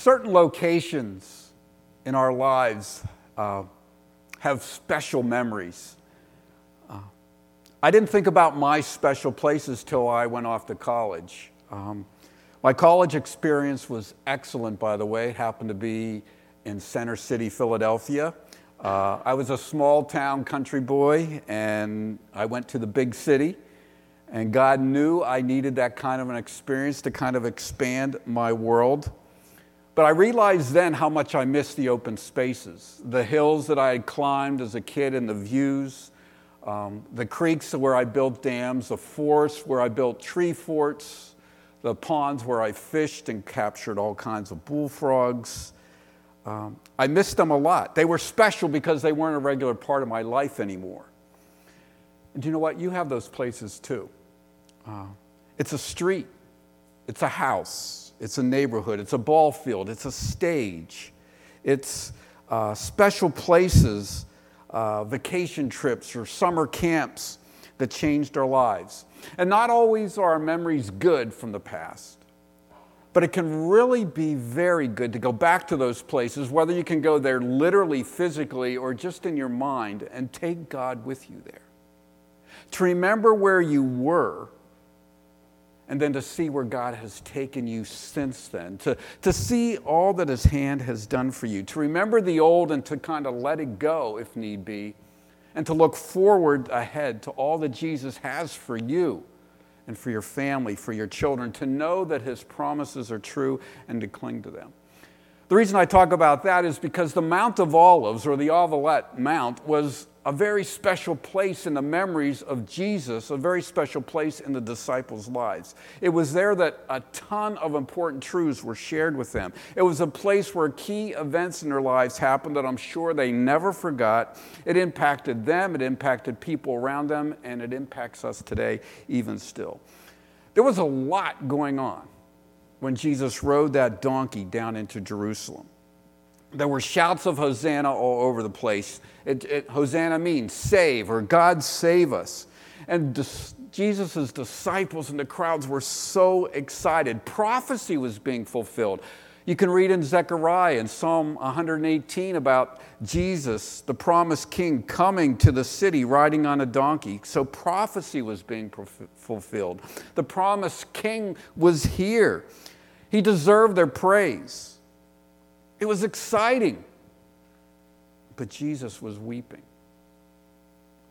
Certain locations in our lives have special memories. I didn't think about my special places till I went off to college. My college experience was excellent, by the way. It happened to be in Center City, Philadelphia. I was a small-town country boy, and I went to the big city. And God knew I needed that kind of an experience to kind of expand my world. But I realized then how much I missed the open spaces, the hills that I had climbed as a kid and the views, the creeks where I built dams, the forests where I built tree forts, the ponds where I fished and captured all kinds of bullfrogs. I missed them a lot. They were special because they weren't a regular part of my life anymore. And you know what? You have those places too. It's a street. It's a house. It's a neighborhood, it's a ball field, it's a stage, it's special places, vacation trips or summer camps that changed our lives. And not always are our memories good from the past, but it can really be very good to go back to those places, whether you can go there literally, physically, or just in your mind, and take God with you there. To remember where you were, and then to see where God has taken you since then, to see all that his hand has done for you, to remember the old and to kind of let it go if need be, and to look forward ahead to all that Jesus has for you and for your family, for your children, to know that his promises are true and to cling to them. The reason I talk about that is because the Mount of Olives, or the Olivet Mount, was a very special place in the memories of Jesus, a very special place in the disciples' lives. It was there that a ton of important truths were shared with them. It was a place where key events in their lives happened that I'm sure they never forgot. It impacted them, it impacted people around them, and it impacts us today even still. There was a lot going on when Jesus rode that donkey down into Jerusalem. There were shouts of Hosanna all over the place. Hosanna means save, or God save us. And Jesus' disciples and the crowds were so excited. Prophecy was being fulfilled. You can read in Zechariah and Psalm 118 about Jesus, the promised king, coming to the city riding on a donkey. So prophecy was being fulfilled. The promised king was here. He deserved their praise. It was exciting, but Jesus was weeping.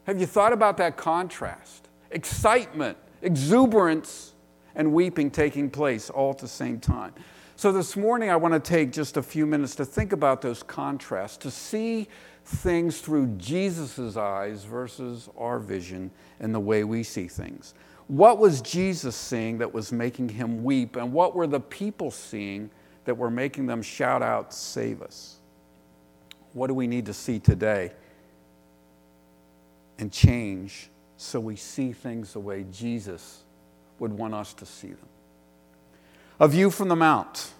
Have you thought about that contrast? Excitement, exuberance, and weeping taking place all at the same time. So this morning I want to take just a few minutes to think about those contrasts, to see things through Jesus' eyes versus our vision and the way we see things. What was Jesus seeing that was making him weep, and what were the people seeing that we're making them shout out, save us? What do we need to see today and change so we see things the way Jesus would want us to see them? A view from the mount,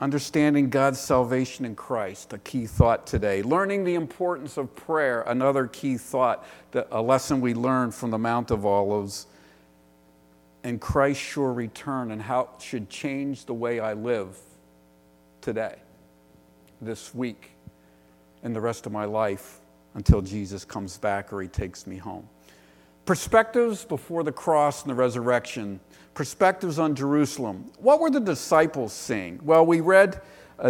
understanding God's salvation in Christ, a key thought today. Learning the importance of prayer, another key thought, a lesson we learned from the Mount of Olives. And Christ's sure return and how it should change the way I live today, this week, and the rest of my life until Jesus comes back or he takes me home. Perspectives before the cross and the resurrection. Perspectives on Jerusalem. What were the disciples seeing? Well, we read,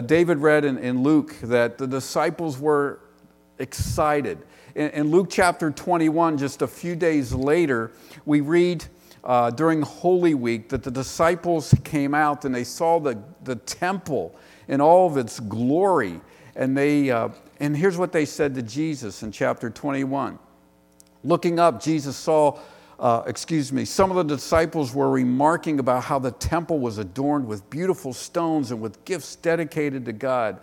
David read in Luke that the disciples were excited. In Luke chapter 21, just a few days later, we read during Holy Week that the disciples came out and they saw the temple in all of its glory. And and here's what they said to Jesus in chapter 21. Looking up, Jesus saw, some of the disciples were remarking about how the temple was adorned with beautiful stones and with gifts dedicated to God.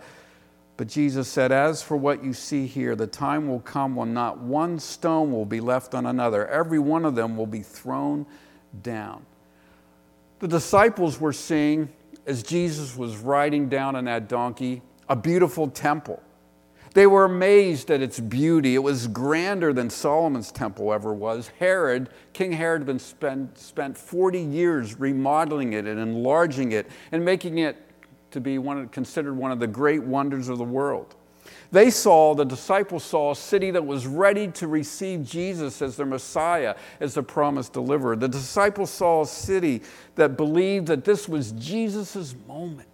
But Jesus said, as for what you see here, the time will come when not one stone will be left on another. Every one of them will be thrown down. The disciples were seeing, as Jesus was riding down on that donkey, a beautiful temple. They were amazed at its beauty. It was grander than Solomon's temple ever was. King Herod had been spent 40 years remodeling it and enlarging it and making it to be considered one of the great wonders of the world. The disciples saw a city that was ready to receive Jesus as their Messiah, as the promised deliverer. The disciples saw a city that believed that this was Jesus' moment.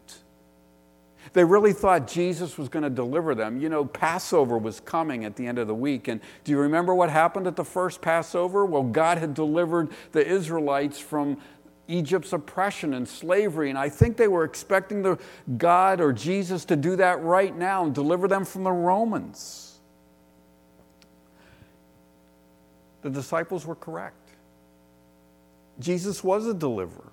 They really thought Jesus was going to deliver them. You know, Passover was coming at the end of the week. And do you remember what happened at the first Passover? Well, God had delivered the Israelites from Egypt's oppression and slavery. And I think they were expecting God or Jesus to do that right now and deliver them from the Romans. The disciples were correct. Jesus was a deliverer,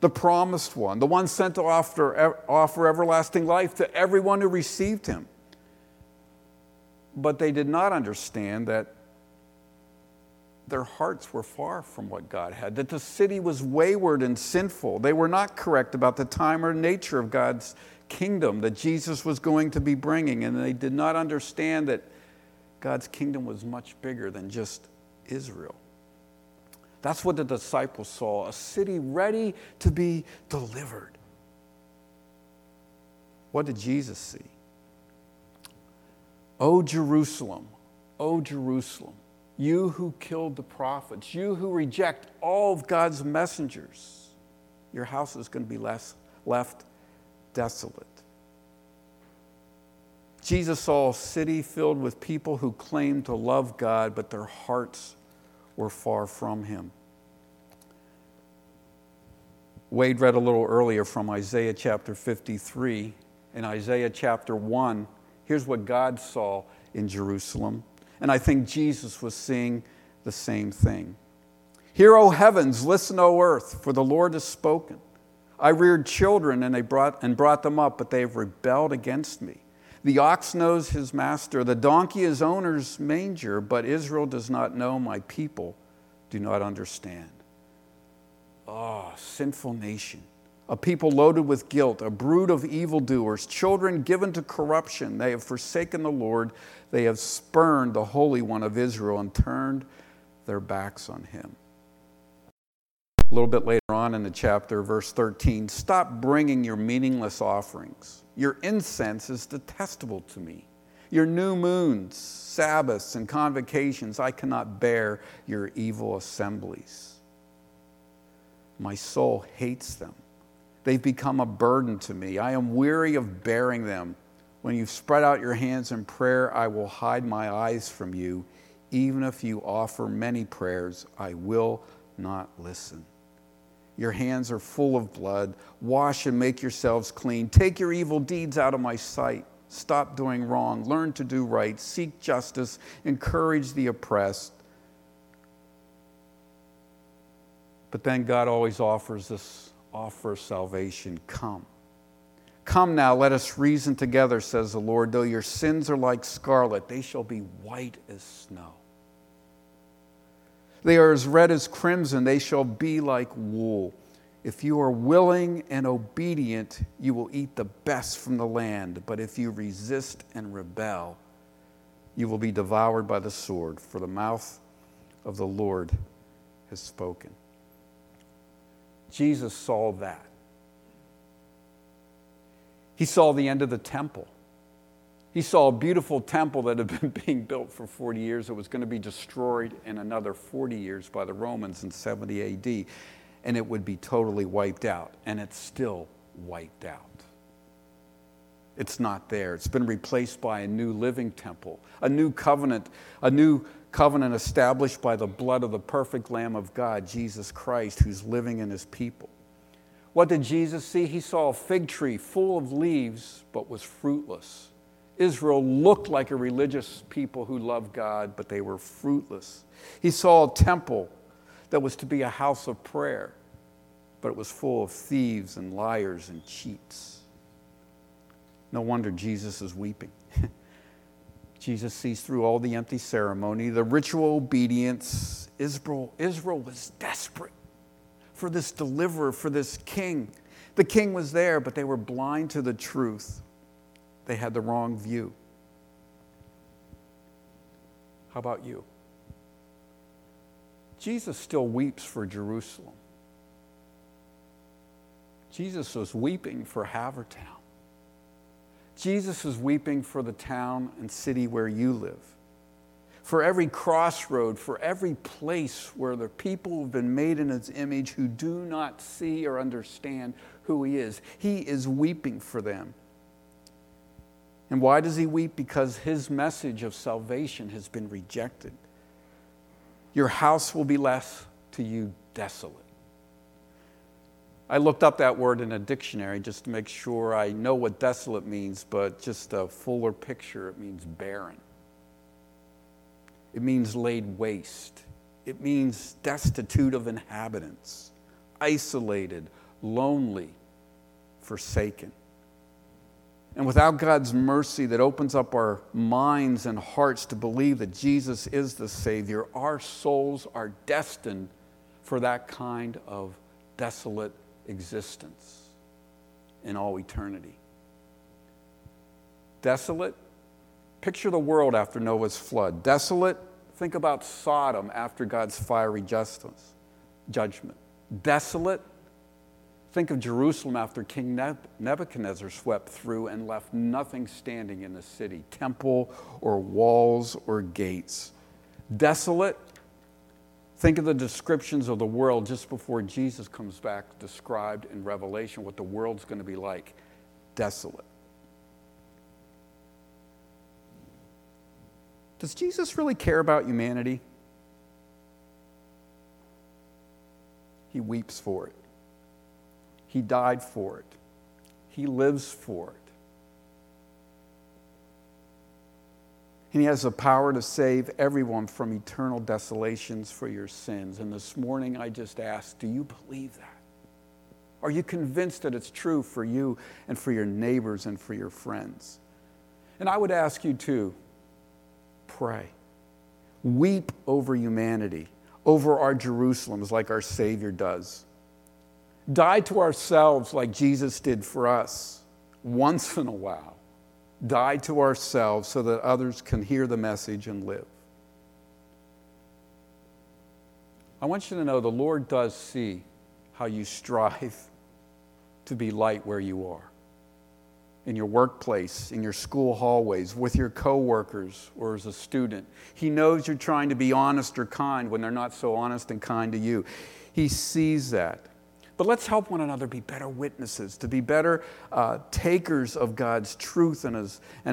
the promised one, the one sent to offer everlasting life to everyone who received him. But they did not understand that their hearts were far from what God had, that the city was wayward and sinful. They were not correct about the time or nature of God's kingdom that Jesus was going to be bringing, and they did not understand that God's kingdom was much bigger than just Israel. That's what the disciples saw, a city ready to be delivered. What did Jesus see? O Jerusalem, O Jerusalem, you who killed the prophets, you who reject all of God's messengers, your house is going to be left desolate. Jesus saw a city filled with people who claimed to love God, but their hearts were far from him. Wade read a little earlier from Isaiah chapter 53 and Isaiah chapter 1. Here's what God saw in Jerusalem. And I think Jesus was seeing the same thing. Hear, O heavens, listen, O earth, for the Lord has spoken. I reared children and brought them up, but they have rebelled against me. The ox knows his master, the donkey his owner's manger, but Israel does not know, my people do not understand. Ah, sinful nation, a people loaded with guilt, a brood of evildoers, children given to corruption. They have forsaken the Lord, they have spurned the Holy One of Israel and turned their backs on him. A little bit later on in the chapter, verse 13, stop bringing your meaningless offerings. Your incense is detestable to me. Your new moons, Sabbaths, and convocations, I cannot bear your evil assemblies. My soul hates them. They've become a burden to me. I am weary of bearing them. When you spread out your hands in prayer, I will hide my eyes from you. Even if you offer many prayers, I will not listen. Your hands are full of blood. Wash and make yourselves clean. Take your evil deeds out of my sight. Stop doing wrong. Learn to do right. Seek justice. Encourage the oppressed. But then God always offers this offer of salvation. Come. Come now, let us reason together, says the Lord. Though your sins are like scarlet, they shall be white as snow. They are as red as crimson, they shall be like wool. If you are willing and obedient, you will eat the best from the land. But if you resist and rebel, you will be devoured by the sword, for the mouth of the Lord has spoken. Jesus saw that. He saw the end of the temple. He saw a beautiful temple that had been being built for 40 years. It was going to be destroyed in another 40 years by the Romans in 70 A.D. And it would be totally wiped out. And it's still wiped out. It's not there. It's been replaced by a new living temple, a new covenant established by the blood of the perfect Lamb of God, Jesus Christ, who's living in his people. What did Jesus see? He saw a fig tree full of leaves, but was fruitless. Israel looked like a religious people who loved God, but they were fruitless. He saw a temple that was to be a house of prayer, but it was full of thieves and liars and cheats. No wonder Jesus is weeping. Jesus sees through all the empty ceremony, the ritual obedience. Israel was desperate for this deliverer, for this king. The king was there, but they were blind to the truth. They had the wrong view. How about you? Jesus still weeps for Jerusalem. Jesus was weeping for Havertown. Jesus is weeping for the town and city where you live, for every crossroad, for every place where the people have been made in his image who do not see or understand who he is. He is weeping for them. And why does he weep? Because his message of salvation has been rejected. Your house will be left to you desolate. I looked up that word in a dictionary just to make sure I know what desolate means, but just a fuller picture, it means barren. It means laid waste. It means destitute of inhabitants, isolated, lonely, forsaken. And without God's mercy that opens up our minds and hearts to believe that Jesus is the Savior, our souls are destined for that kind of desolate existence in all eternity. Desolate, picture the world after Noah's flood. Desolate, think about Sodom after God's fiery justice, judgment. Desolate, think of Jerusalem after King Nebuchadnezzar swept through and left nothing standing in the city, temple or walls or gates. Desolate, think of the descriptions of the world just before Jesus comes back, described in Revelation, what the world's going to be like. Desolate. Does Jesus really care about humanity? He weeps for it. He died for it. He lives for it. And he has the power to save everyone from eternal desolations for your sins. And this morning I just asked, do you believe that? Are you convinced that it's true for you and for your neighbors and for your friends? And I would ask you to pray. Weep over humanity, over our Jerusalems like our Savior does. Die to ourselves like Jesus did for us once in a while. Die to ourselves so that others can hear the message and live. I want you to know the Lord does see how you strive to be light where you are. In your workplace, in your school hallways, with your coworkers or as a student. He knows you're trying to be honest or kind when they're not so honest and kind to you. He sees that. But let's help one another be better witnesses, to be better takers of God's truth and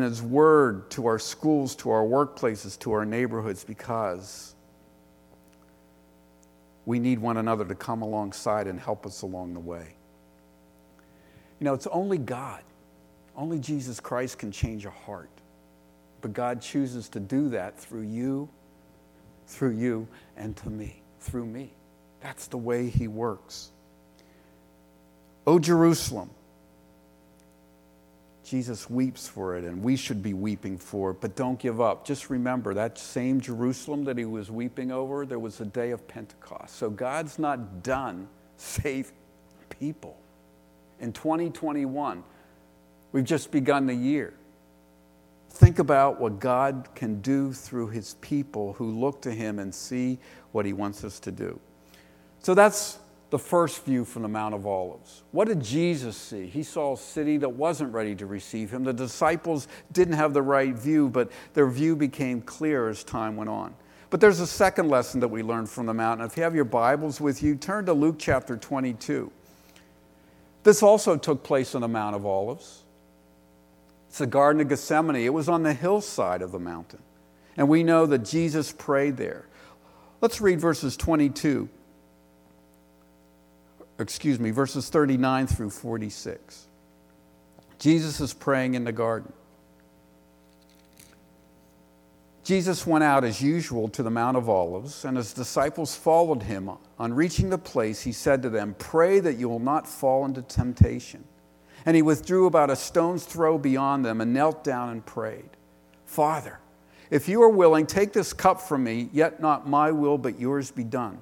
his word to our schools, to our workplaces, to our neighborhoods, because we need one another to come alongside and help us along the way. You know, it's only God, only Jesus Christ can change a heart. But God chooses to do that through you, and to me, through me. That's the way he works. O Jerusalem, Jesus weeps for it, and we should be weeping for it, but don't give up. Just remember, that same Jerusalem that he was weeping over, there was a day of Pentecost. So God's not done saving people. In 2021, we've just begun the year. Think about what God can do through his people who look to him and see what he wants us to do. So that's the first view from the Mount of Olives. What did Jesus see? He saw a city that wasn't ready to receive him. The disciples didn't have the right view, but their view became clear as time went on. But there's a second lesson that we learned from the mountain. If you have your Bibles with you, turn to Luke chapter 22. This also took place on the Mount of Olives. It's the Garden of Gethsemane. It was on the hillside of the mountain. And we know that Jesus prayed there. Let's read verses 39 through 46. Jesus is praying in the garden. Jesus went out as usual to the Mount of Olives, and his disciples followed him. On reaching the place, he said to them, "Pray that you will not fall into temptation." And he withdrew about a stone's throw beyond them and knelt down and prayed, "Father, if you are willing, take this cup from me, yet not my will but yours be done."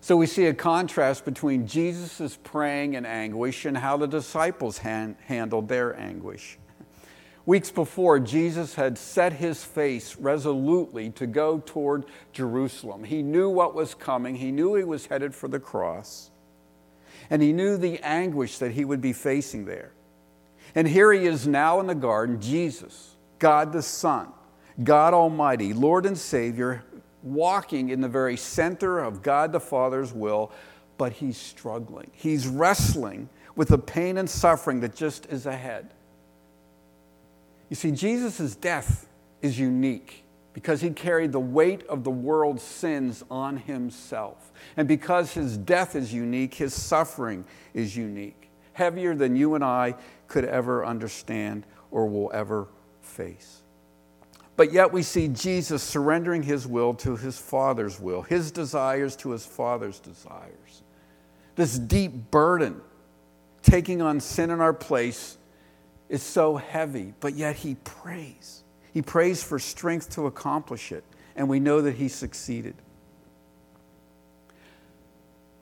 So we see a contrast between Jesus' praying and anguish and how the disciples handled their anguish. Weeks before, Jesus had set his face resolutely to go toward Jerusalem. He knew what was coming. He knew he was headed for the cross. And he knew the anguish that he would be facing there. And here he is now in the garden, Jesus, God the Son, God Almighty, Lord and Savior, walking in the very center of God the Father's will, but he's struggling. He's wrestling with the pain and suffering that just is ahead. You see, Jesus' death is unique because he carried the weight of the world's sins on himself. And because his death is unique, his suffering is unique, heavier than you and I could ever understand or will ever face. But yet we see Jesus surrendering his will to his Father's will, his desires to his Father's desires. This deep burden, taking on sin in our place, is so heavy, but yet he prays. He prays for strength to accomplish it, and we know that he succeeded.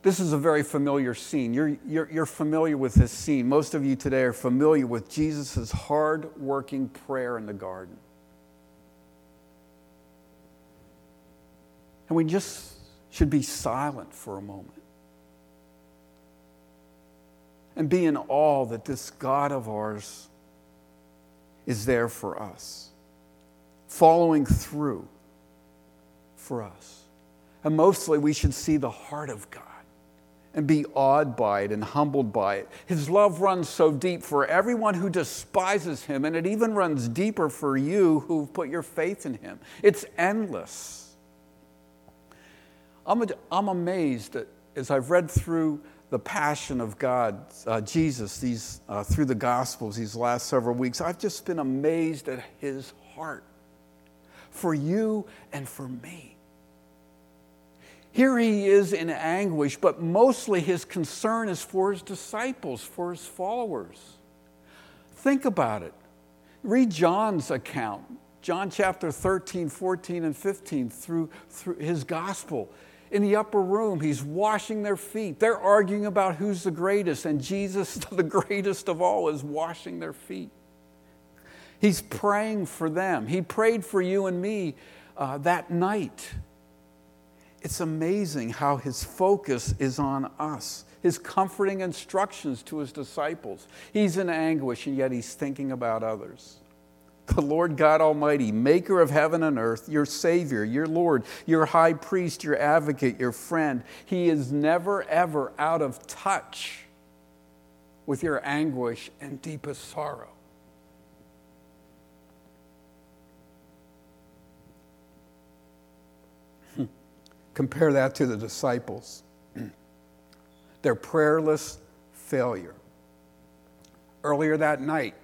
This is a very familiar scene. You're familiar with this scene. Most of you today are familiar with Jesus' hard-working prayer in the garden. And we just should be silent for a moment and be in awe that this God of ours is there for us, following through for us. And mostly we should see the heart of God and be awed by it and humbled by it. His love runs so deep for everyone who despises him, and it even runs deeper for you who've put your faith in him. It's endless. I'm amazed that as I've read through the passion of God, Jesus, through the Gospels these last several weeks, I've just been amazed at his heart for you and for me. Here he is in anguish, but mostly his concern is for his disciples, for his followers. Think about it. Read John's account, John chapter 13, 14, and 15, through his Gospel. In the upper room, he's washing their feet. They're arguing about who's the greatest, and Jesus, the greatest of all, is washing their feet. He's praying for them. He prayed for you and me that night. It's amazing how his focus is on us, his comforting instructions to his disciples. He's in anguish, and yet he's thinking about others. The Lord God Almighty, maker of heaven and earth, your Savior, your Lord, your high priest, your advocate, your friend. He is never, ever out of touch with your anguish and deepest sorrow. Compare that to the disciples. Their prayerless failure. Earlier that night,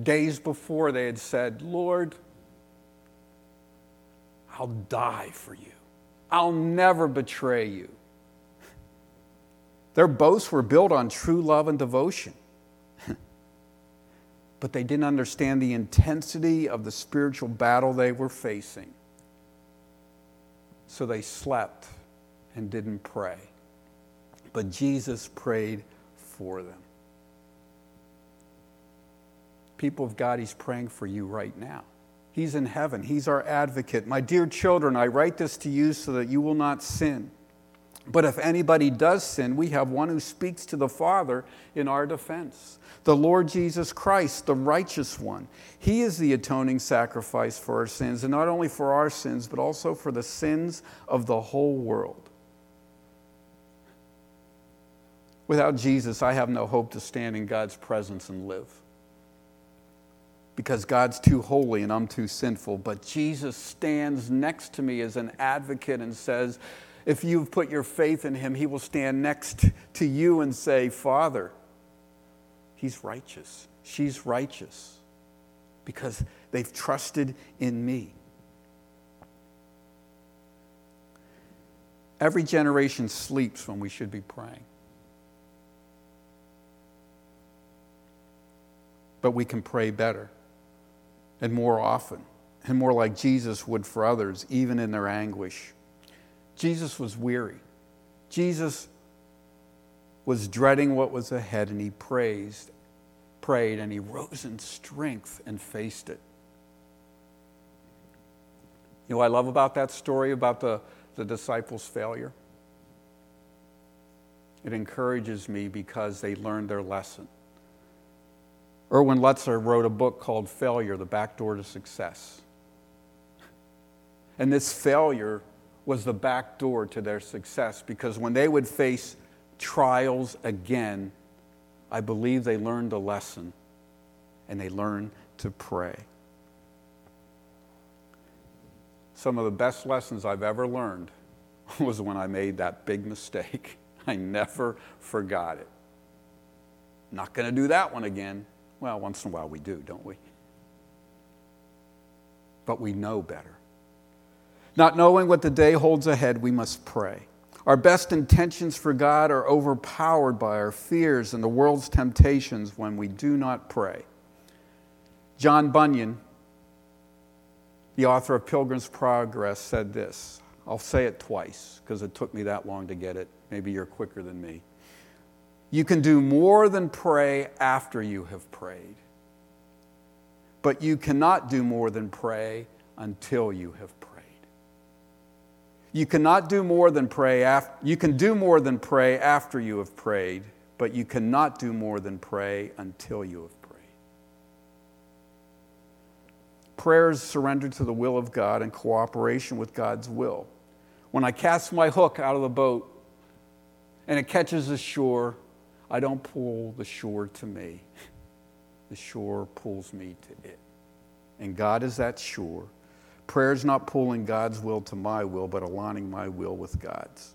days before, they had said, Lord, I'll die for you. I'll never betray you. Their boasts were built on true love and devotion. But they didn't understand the intensity of the spiritual battle they were facing. So they slept and didn't pray. But Jesus prayed for them. People of God, he's praying for you right now. He's in heaven. He's our advocate. My dear children, I write this to you so that you will not sin. But if anybody does sin, we have one who speaks to the Father in our defense. The Lord Jesus Christ, the righteous one. He is the atoning sacrifice for our sins, and not only for our sins, but also for the sins of the whole world. Without Jesus, I have no hope to stand in God's presence and live. Because God's too holy and I'm too sinful. But Jesus stands next to me as an advocate and says, if you've put your faith in him, he will stand next to you and say, Father, he's righteous. She's righteous. Because they've trusted in me. Every generation sleeps when we should be praying. But we can pray better. And more often, and more like Jesus would for others, even in their anguish. Jesus was weary. Jesus was dreading what was ahead, and he prayed, and he rose in strength and faced it. You know what I love about that story about the disciples' failure? It encourages me because they learned their lesson. Erwin Lutzer wrote a book called Failure, The Backdoor to Success. And this failure was the back door to their success, because when they would face trials again, I believe they learned a lesson, and they learned to pray. Some of the best lessons I've ever learned was when I made that big mistake. I never forgot it. Not going to do that one again. Well, once in a while we do, don't we? But we know better. Not knowing what the day holds ahead, we must pray. Our best intentions for God are overpowered by our fears and the world's temptations when we do not pray. John Bunyan, the author of Pilgrim's Progress, said this. I'll say it twice because it took me that long to get it. Maybe you're quicker than me. You can do more than pray after you have prayed, but you cannot do more than pray until you have prayed. You cannot do more than pray after. You can do more than pray after you have prayed, but you cannot do more than pray until you have prayed. Prayer is surrendered to the will of God and cooperation with God's will. When I cast my hook out of the boat and it catches the shore, I don't pull the shore to me. The shore pulls me to it. And God is that shore. Prayer is not pulling God's will to my will, but aligning my will with God's.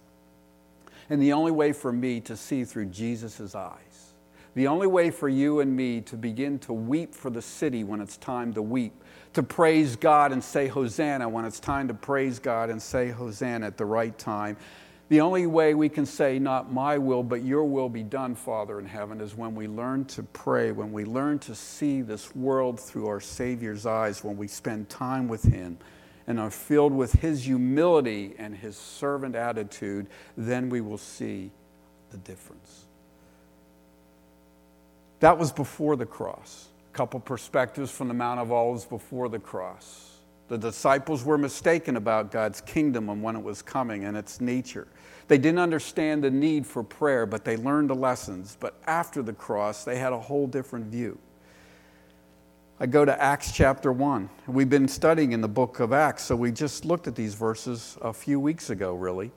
And the only way for me to see through Jesus' eyes, the only way for you and me to begin to weep for the city when it's time to weep, to praise God and say Hosanna when it's time to praise God and say Hosanna at the right time, the only way we can say, not my will, but your will be done, Father in heaven, is when we learn to pray, when we learn to see this world through our Savior's eyes, when we spend time with him and are filled with his humility and his servant attitude, then we will see the difference. That was before the cross. A couple perspectives from the Mount of Olives before the cross. The disciples were mistaken about God's kingdom and when it was coming and its nature. They didn't understand the need for prayer, but they learned the lessons. But after the cross, they had a whole different view. I go to Acts chapter 1. We've been studying in the book of Acts, so we just looked at these verses a few weeks ago, really.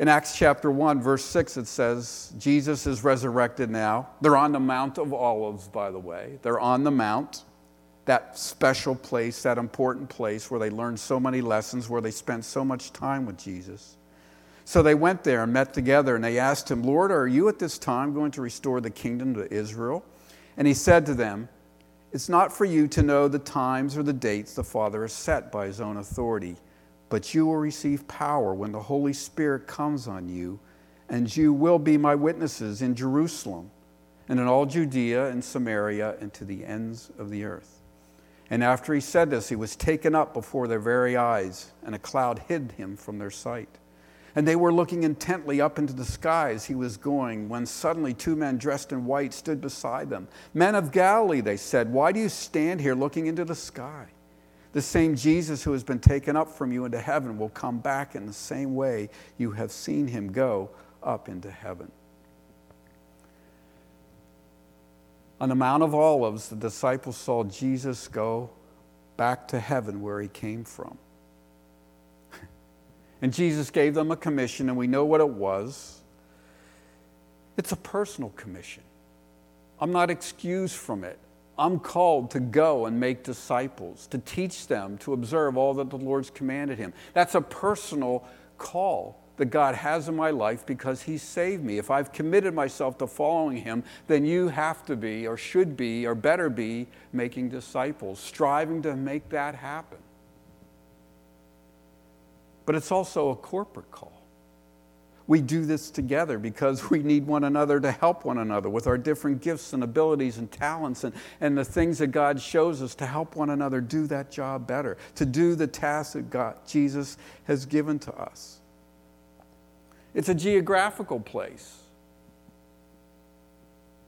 In Acts chapter 1, verse 6, it says, Jesus is resurrected now. They're on the Mount of Olives, by the way. They're on the Mount. That special place, that important place where they learned so many lessons, where they spent so much time with Jesus. So they went there and met together, and they asked him, Lord, are you at this time going to restore the kingdom to Israel? And he said to them, it's not for you to know the times or the dates the Father has set by his own authority, but you will receive power when the Holy Spirit comes on you, and you will be my witnesses in Jerusalem and in all Judea and Samaria and to the ends of the earth. And after he said this, he was taken up before their very eyes, and a cloud hid him from their sight. And they were looking intently up into the sky as he was going, when suddenly 2 men dressed in white stood beside them. Men of Galilee, they said, why do you stand here looking into the sky? The same Jesus who has been taken up from you into heaven will come back in the same way you have seen him go up into heaven. On the Mount of Olives, the disciples saw Jesus go back to heaven where he came from. And Jesus gave them a commission, and we know what it was. It's a personal commission. I'm not excused from it. I'm called to go and make disciples, to teach them, to observe all that the Lord's commanded him. That's a personal call that God has in my life because he saved me. If I've committed myself to following him, then you have to be or should be or better be making disciples, striving to make that happen. But it's also a corporate call. we do this together because we need one another to help one another with our different gifts and abilities and talents and the things that God shows us to help one another do that job better, to do the task that God, Jesus has given to us. It's a geographical place.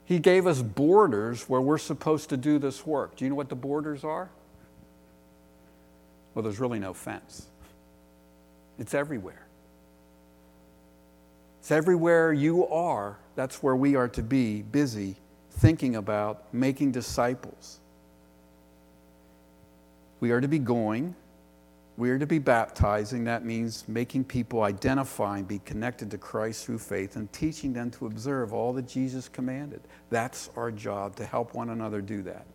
He gave us borders where we're supposed to do this work. Do you know what the borders are? Well, there's really no fence. It's everywhere. It's everywhere you are. That's where we are to be busy thinking about making disciples. We are to be going. We are to be baptizing. That means making people identify and be connected to Christ through faith and teaching them to observe all that Jesus commanded. That's our job, to help one another do that.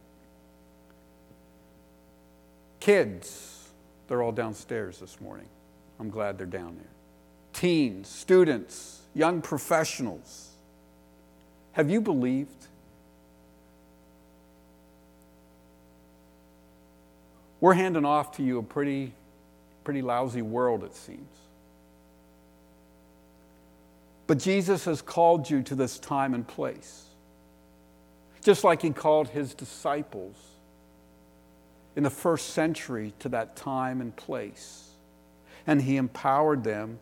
Kids, they're all downstairs this morning. I'm glad they're down there. Teens, students, young professionals. Have you believed? We're handing off to you a pretty lousy world, it seems. But Jesus has called you to this time and place. Just like he called his disciples in the first century to that time and place. And he empowered them.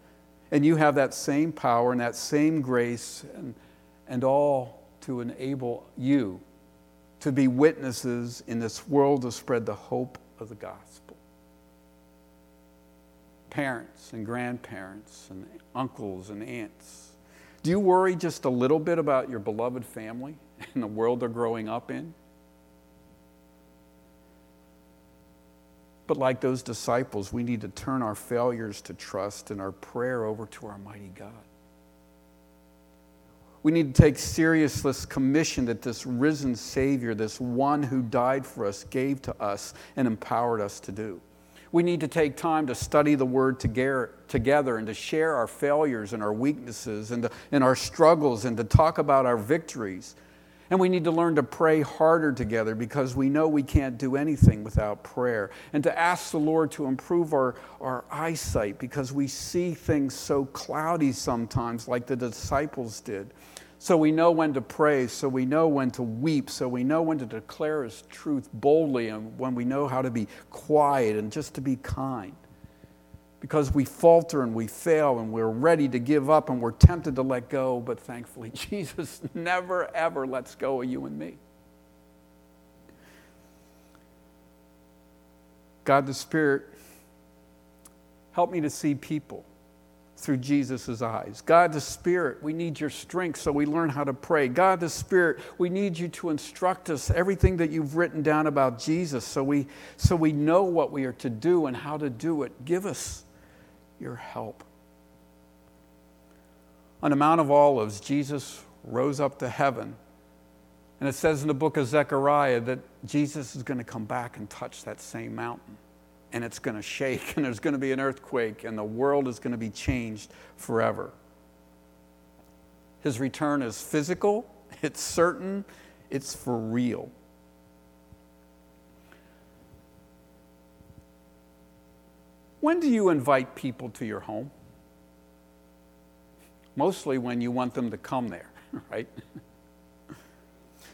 And you have that same power and that same grace and all to enable you to be witnesses in this world to spread the hope of the gospel. Parents and grandparents and uncles and aunts, do you worry just a little bit about your beloved family and the world they're growing up in? But like those disciples, we need to turn our failures to trust and our prayer over to our mighty God. We need to take serious this commission that this risen Savior, this one who died for us, gave to us and empowered us to do. We need to take time to study the Word together and to share our failures and our weaknesses and our struggles and to talk about our victories. And we need to learn to pray harder together because we know we can't do anything without prayer. And to ask the Lord to improve our eyesight because we see things so cloudy sometimes like the disciples did. So we know when to pray, so we know when to weep, so we know when to declare his truth boldly and when we know how to be quiet and just to be kind. Because we falter and we fail and we're ready to give up and we're tempted to let go, but thankfully Jesus never ever lets go of you and me. God the Spirit, help me to see people through Jesus' eyes. God the Spirit, we need your strength so we learn how to pray. God the Spirit, we need you to instruct us everything that you've written down about Jesus so we know what we are to do and how to do it. Give us your help. On the Mount of Olives, Jesus rose up to heaven. And it says in the book of Zechariah that Jesus is going to come back and touch that same mountain. And it's going to shake, and there's going to be an earthquake, and the world is going to be changed forever. His return is physical, it's certain, it's for real. When do you invite people to your home? Mostly when you want them to come there, right?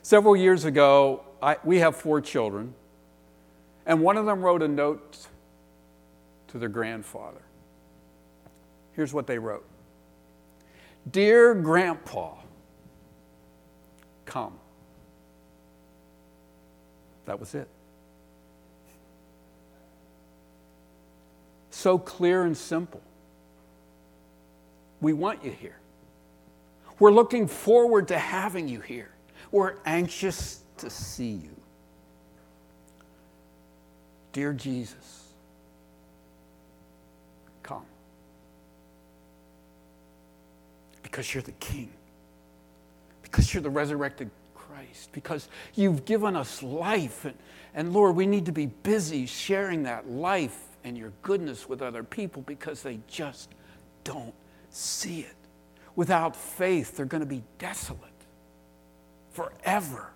Several years ago, we have 4 children. And one of them wrote a note to their grandfather. Here's what they wrote. Dear Grandpa, come. That was it. So clear and simple. We want you here. We're looking forward to having you here. We're anxious to see you. Dear Jesus, come. Because you're the King. Because you're the resurrected Christ. Because you've given us life. And Lord, we need to be busy sharing that life and your goodness with other people because they just don't see it. Without faith, they're going to be desolate forever.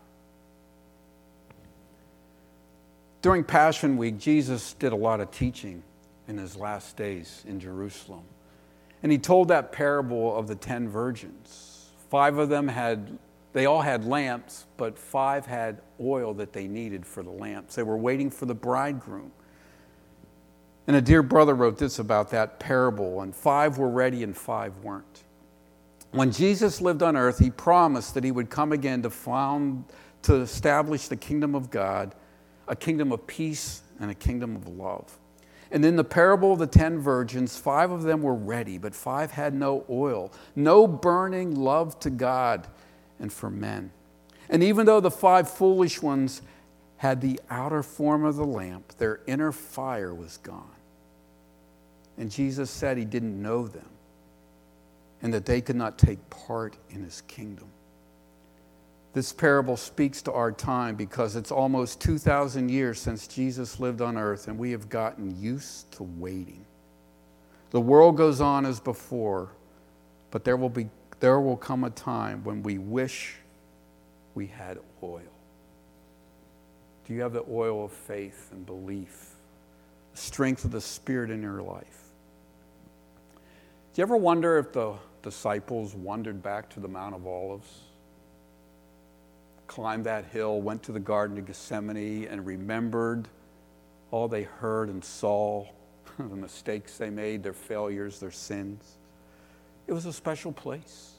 During Passion Week, Jesus did a lot of teaching in his last days in Jerusalem. And he told that parable of the 10 virgins. 5 of them they all had lamps, but 5 had oil that they needed for the lamps. They were waiting for the bridegroom. And a dear brother wrote this about that parable, and 5 were ready and 5 weren't. When Jesus lived on earth, he promised that he would come again to establish the kingdom of God, a kingdom of peace and a kingdom of love. And in the parable of the 10 virgins, 5 of them were ready, but 5 had no oil, no burning love to God and for men. And even though the 5 foolish ones had the outer form of the lamp, their inner fire was gone. And Jesus said he didn't know them and that they could not take part in his kingdom. This parable speaks to our time because it's almost 2,000 years since Jesus lived on earth, and we have gotten used to waiting. The world goes on as before, but there will come a time when we wish we had oil. Do you have the oil of faith and belief, the strength of the Spirit in your life? Do you ever wonder if the disciples wandered back to the Mount of Olives, climbed that hill, went to the Garden of Gethsemane, and remembered all they heard and saw, the mistakes they made, their failures, their sins? It was a special place.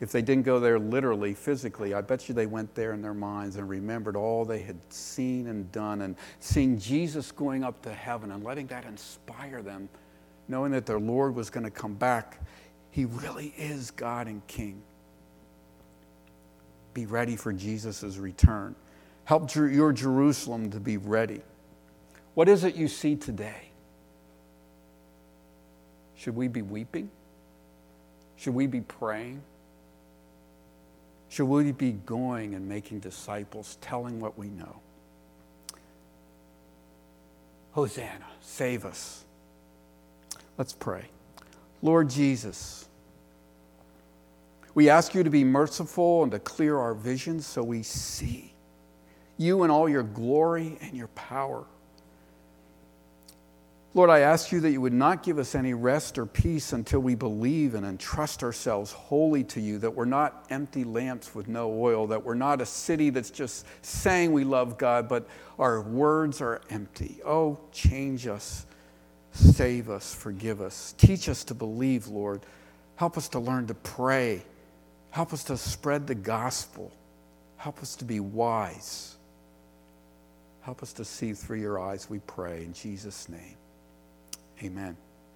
If they didn't go there literally, physically, I bet you they went there in their minds and remembered all they had seen and done, and seeing Jesus going up to heaven and letting that inspire them, knowing that their Lord was going to come back. He really is God and King. Be ready for Jesus' return. Help your Jerusalem to be ready. What is it you see today? Should we be weeping? Should we be praying? Should we be going and making disciples, telling what we know? Hosanna, save us. Let's pray. Lord Jesus, we ask you to be merciful and to clear our vision so we see you in all your glory and your power. Lord, I ask you that you would not give us any rest or peace until we believe and entrust ourselves wholly to you, that we're not empty lamps with no oil, that we're not a city that's just saying we love God, but our words are empty. Oh, change us, save us, forgive us. Teach us to believe, Lord. Help us to learn to pray. Help us to spread the gospel. Help us to be wise. Help us to see through your eyes, we pray. In Jesus' name, amen.